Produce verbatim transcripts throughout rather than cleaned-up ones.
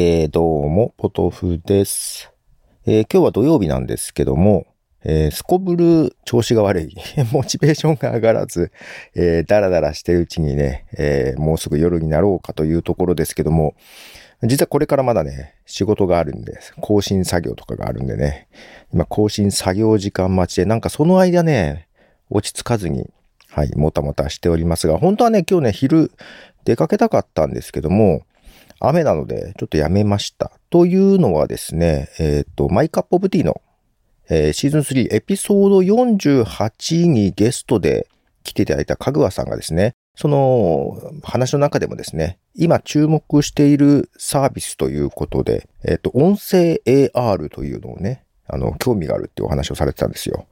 えー、どうもポトフです、えー、今日は土曜日なんですけども、えー、すこぶる調子が悪いモチベーションが上がらず、えー、だらだらしてるうちにね、えー、もうすぐ夜になろうかというところですけども、実はこれからまだね仕事があるんで、更新作業とかがあるんでね、今更新作業時間待ちで、なんかその間ね落ち着かずに、はい、もたもたしておりますが、本当はね今日ね昼出かけたかったんですけども、雨なのでちょっとやめました。というのはですね、えっと、マイカップオブティーの、えー、シーズンスリーエピソードよんじゅうはちにゲストで来ていただいたかぐわさんがですね、その話の中でもですね、今注目しているサービスということで、えっと、音声 エーアール というのをね、あの、興味があるっていうお話をされてたんですよ。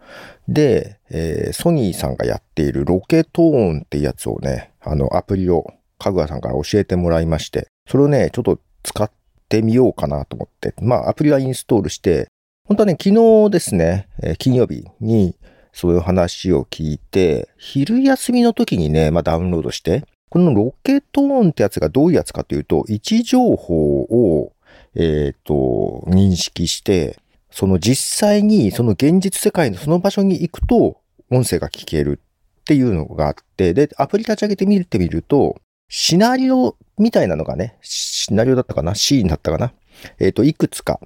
で、えー、ソニーさんがやっているロケトーンってやつをね、あの、アプリをかぐわさんから教えてもらいまして、それをね、ちょっと使ってみようかなと思って。まあ、アプリはインストールして、本当はね、昨日ですね、えー、金曜日にそういう話を聞いて、昼休みの時にね、まあダウンロードして、このロケトーンってやつがどういうやつかというと、位置情報を、えっと、認識して、その実際にその現実世界のその場所に行くと、音声が聞けるっていうのがあって、で、アプリ立ち上げてみてみると、シナリオみたいなのがね、シナリオだったかな？ シー になったかな？えっと、いくつか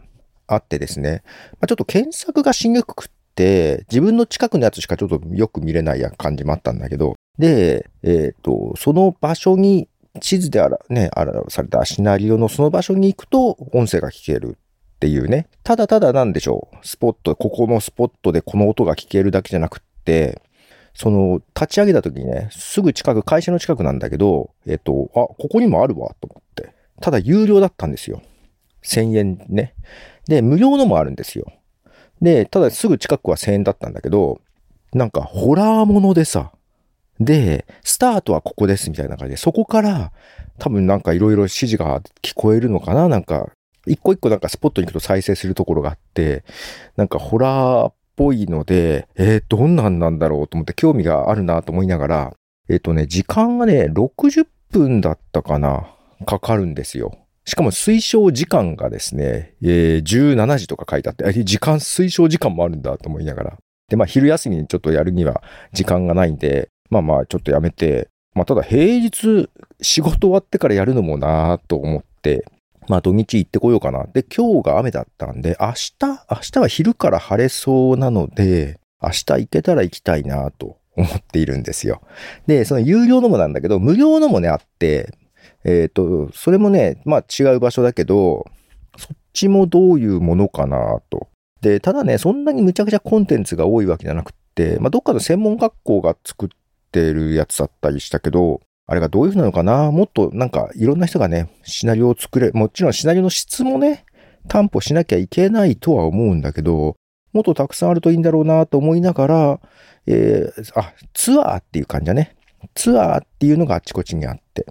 あってですね、まあ、ちょっと検索がしにくくって、自分の近くのやつしかちょっとよく見れない感じもあったんだけど、で、えっと、その場所に、地図であら、ね、表されたシナリオのその場所に行くと音声が聞けるっていうね、ただただなんでしょう、スポット、ここのスポットでこの音が聞けるだけじゃなくって、その立ち上げた時にね、すぐ近く、会社の近くなんだけど、えっと、あ、ここにもあるわと思って。ただ有料だったんですよ。せんえんね。で、無料のもあるんですよ。で、ただすぐ近くはせんえんだったんだけど、なんかホラーものでさ、で、スタートはここですみたいな感じで、そこから多分なんかいろいろ指示が聞こえるのかな、なんか、一個一個なんかスポットに行くと再生するところがあって、なんかホラー、多いので、えー、どんなんなんだろうと思って興味があるなと思いながら、えっとね、時間がね、ろくじゅっぷんだったかな、かかるんですよ。しかも推奨時間がですね、えー、じゅうしちじとか書いてあって、え、時間、推奨時間もあるんだと思いながら。で、まあ、昼休みにちょっとやるには時間がないんで、まあまあ、ちょっとやめて、まあ、ただ平日、仕事終わってからやるのもなぁと思って、まあ土日行ってこようかな。で、今日が雨だったんで、明日、明日は昼から晴れそうなので、明日行けたら行きたいなと思っているんですよ。で、その有料のもなんだけど、無料のもねあって、えっと、それもね、まあ違う場所だけど、そっちもどういうものかなと。で、ただね、そんなにむちゃくちゃコンテンツが多いわけじゃなくって、まあどっかの専門学校が作ってるやつだったりしたけど、あれがどういうふうなのかな？もっとなんかいろんな人がね、シナリオを作れ、もちろんシナリオの質もね、担保しなきゃいけないとは思うんだけど、もっとたくさんあるといいんだろうなと思いながら、えー、あ、ツアーっていう感じだね。ツアーっていうのがあちこちにあって、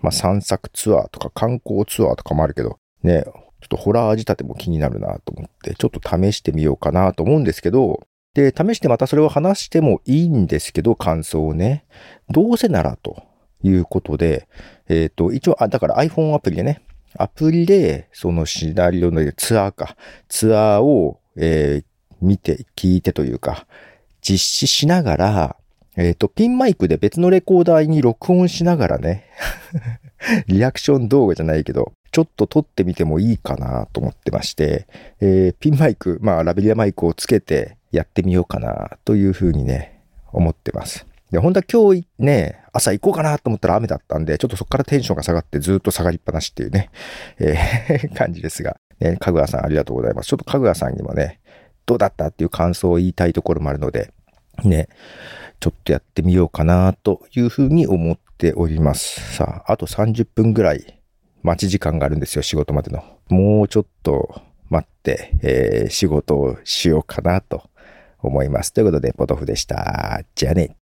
まあ散策ツアーとか観光ツアーとかもあるけど、ね、ちょっとホラー仕立ても気になるなと思って、ちょっと試してみようかなと思うんですけど、で、試してまたそれを話してもいいんですけど、感想をね、どうせならと。いうことで、えっと、一応、あ、だから iPhone アプリでね、アプリで、そのシナリオのツアーか、ツアーを、えー、見て、聞いてというか、実施しながら、えっと、ピンマイクで別のレコーダーに録音しながらね、リアクション動画じゃないけど、ちょっと撮ってみてもいいかなと思ってまして、えー、ピンマイク、まあ、ラベリアマイクをつけてやってみようかな、というふうにね、思ってます。で、本当は今日ね、朝行こうかなと思ったら雨だったんで、ちょっとそこからテンションが下がってずっと下がりっぱなしっていうね、えー、感じですが、ね、かぐわさんありがとうございます。ちょっとかぐわさんにもね、どうだったっていう感想を言いたいところもあるので、ね、ちょっとやってみようかなというふうに思っております。さあ、あとさんじゅっぷんぐらい待ち時間があるんですよ、仕事までの。もうちょっと待って、えー、仕事をしようかなと思います。ということで、ポトフでした。じゃあね。